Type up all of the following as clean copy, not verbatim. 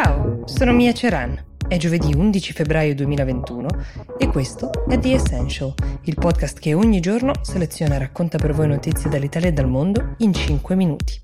Ciao, sono Mia Ceran. È giovedì 11 febbraio 2021 e questo è The Essential, il podcast che ogni giorno seleziona e racconta per voi notizie dall'Italia e dal mondo in 5 minuti.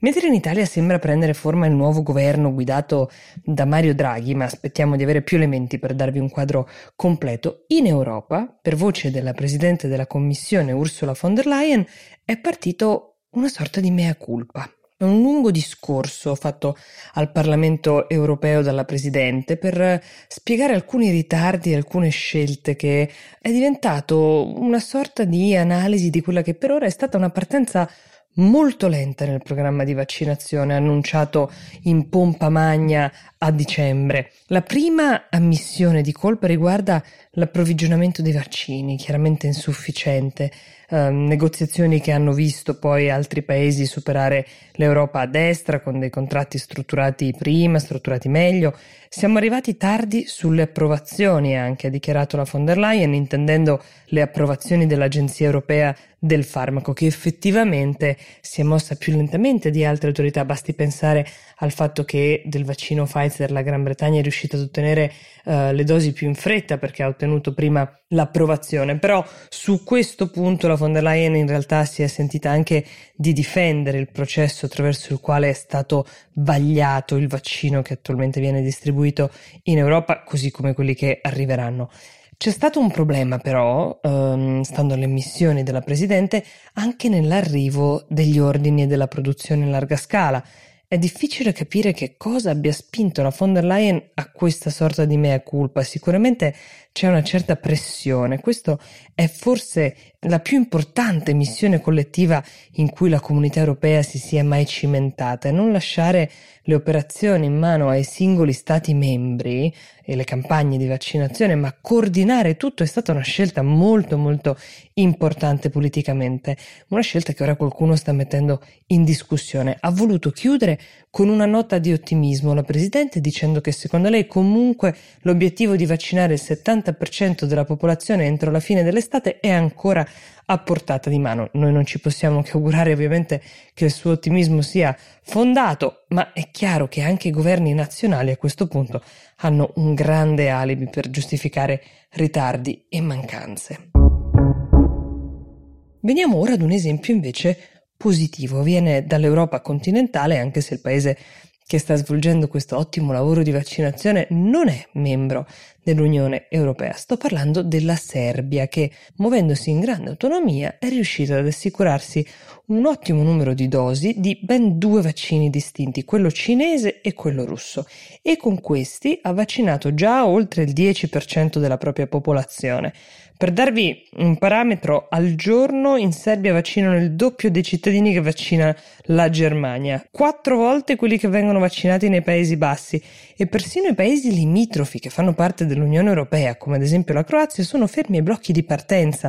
Mentre in Italia sembra prendere forma il nuovo governo guidato da Mario Draghi, ma aspettiamo di avere più elementi per darvi un quadro completo, in Europa, per voce della Presidente della Commissione Ursula von der Leyen, è partito una sorta di mea culpa. Un lungo discorso fatto al Parlamento europeo dalla Presidente per spiegare alcuni ritardi e alcune scelte che è diventato una sorta di analisi di quella che per ora è stata una partenza molto lenta nel programma di vaccinazione annunciato in pompa magna a dicembre. La prima ammissione di colpa riguarda l'approvvigionamento dei vaccini, chiaramente insufficiente, negoziazioni che hanno visto poi altri paesi superare l'Europa a destra con dei contratti strutturati prima, strutturati meglio. Siamo arrivati tardi sulle approvazioni anche, ha dichiarato la von der Leyen, intendendo le approvazioni dell'Agenzia Europea del Farmaco, che effettivamente si è mossa più lentamente di altre autorità. Basti pensare al fatto che del vaccino Pfizer la Gran Bretagna è riuscita ad ottenere le dosi più in fretta perché ha ottenuto prima l'approvazione. Però su questo punto la von der Leyen in realtà si è sentita anche di difendere il processo attraverso il quale è stato vagliato il vaccino che attualmente viene distribuito in Europa, così come quelli che arriveranno. C'è stato un problema però, stando alle missioni della Presidente, anche nell'arrivo degli ordini e della produzione in larga scala. È difficile capire che cosa abbia spinto la von der Leyen a questa sorta di mea culpa. Sicuramente c'è una certa pressione. Questo è forse la più importante missione collettiva in cui la comunità europea si sia mai cimentata. E non lasciare le operazioni in mano ai singoli stati membri e le campagne di vaccinazione, ma coordinare tutto è stata una scelta molto molto importante politicamente. Una scelta che ora qualcuno sta mettendo in discussione. Ha voluto chiudere con una nota di ottimismo la Presidente, dicendo che secondo lei comunque l'obiettivo di vaccinare il 70% della popolazione entro la fine dell'estate è ancora a portata di mano. Noi non ci possiamo che augurare ovviamente che il suo ottimismo sia fondato, ma è chiaro che anche i governi nazionali a questo punto hanno un grande alibi per giustificare ritardi e mancanze. Veniamo ora ad un esempio invece positivo, viene dall'Europa continentale, anche se il paese che sta svolgendo questo ottimo lavoro di vaccinazione non è membro dell'Unione Europea. Sto parlando della Serbia, che muovendosi in grande autonomia è riuscita ad assicurarsi un ottimo numero di dosi di ben 2 vaccini distinti, quello cinese e quello russo, e con questi ha vaccinato già oltre il 10% della propria popolazione. Per darvi un parametro, al giorno in Serbia vaccinano il doppio dei cittadini che vaccina la Germania, 4 volte quelli che vengono vaccinati nei Paesi Bassi, e persino i paesi limitrofi che fanno parte dell'Unione Europea, come ad esempio la Croazia, sono fermi ai blocchi di partenza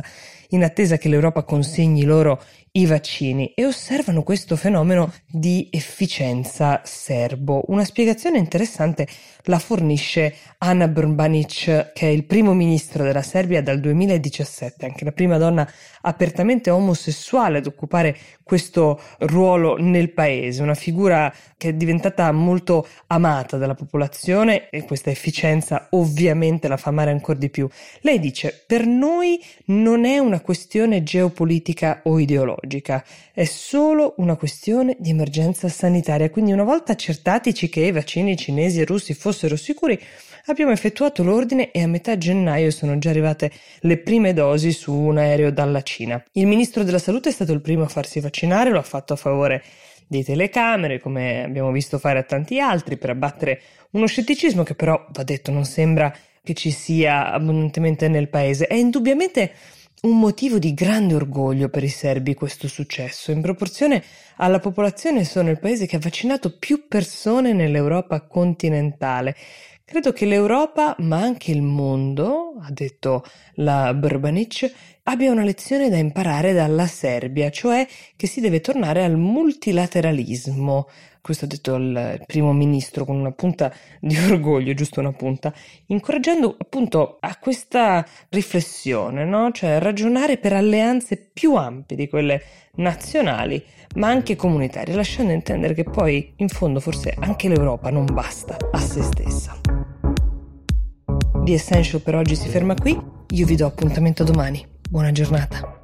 in attesa che l'Europa consegni loro i vaccini, e osservano questo fenomeno di efficienza serbo. Una spiegazione interessante la fornisce Ana Brnabic, che è il primo ministro della Serbia dal 2017, anche la prima donna apertamente omosessuale ad occupare questo ruolo nel paese, una figura che è diventata molto amata dalla popolazione, e questa efficienza ovviamente la fa amare ancora di più. Lei dice: per noi non è una questione geopolitica o ideologica, è solo una questione di emergenza sanitaria, quindi una volta accertatici che i vaccini cinesi e russi fossero sicuri abbiamo effettuato l'ordine e a metà gennaio sono già arrivate le prime dosi su un aereo dalla Cina. Il ministro della salute è stato il primo a farsi vaccinare, lo ha fatto a favore di telecamere, come abbiamo visto fare a tanti altri, per abbattere uno scetticismo che però, va detto, non sembra che ci sia abbondantemente nel paese. È indubbiamente un motivo di grande orgoglio per i serbi questo successo. In proporzione alla popolazione sono il paese che ha vaccinato più persone nell'Europa continentale. Credo che l'Europa, ma anche il mondo, ha detto la Brnabic, abbia una lezione da imparare dalla Serbia, cioè che si deve tornare al multilateralismo. Questo ha detto il primo ministro con una punta di orgoglio, giusto una punta, incoraggiando appunto a questa riflessione, no? Cioè ragionare per alleanze più ampie di quelle nazionali, ma anche comunitarie, lasciando intendere che poi in fondo forse anche l'Europa non basta a se stessa. The Essential per oggi si ferma qui, io vi do appuntamento domani. Buona giornata.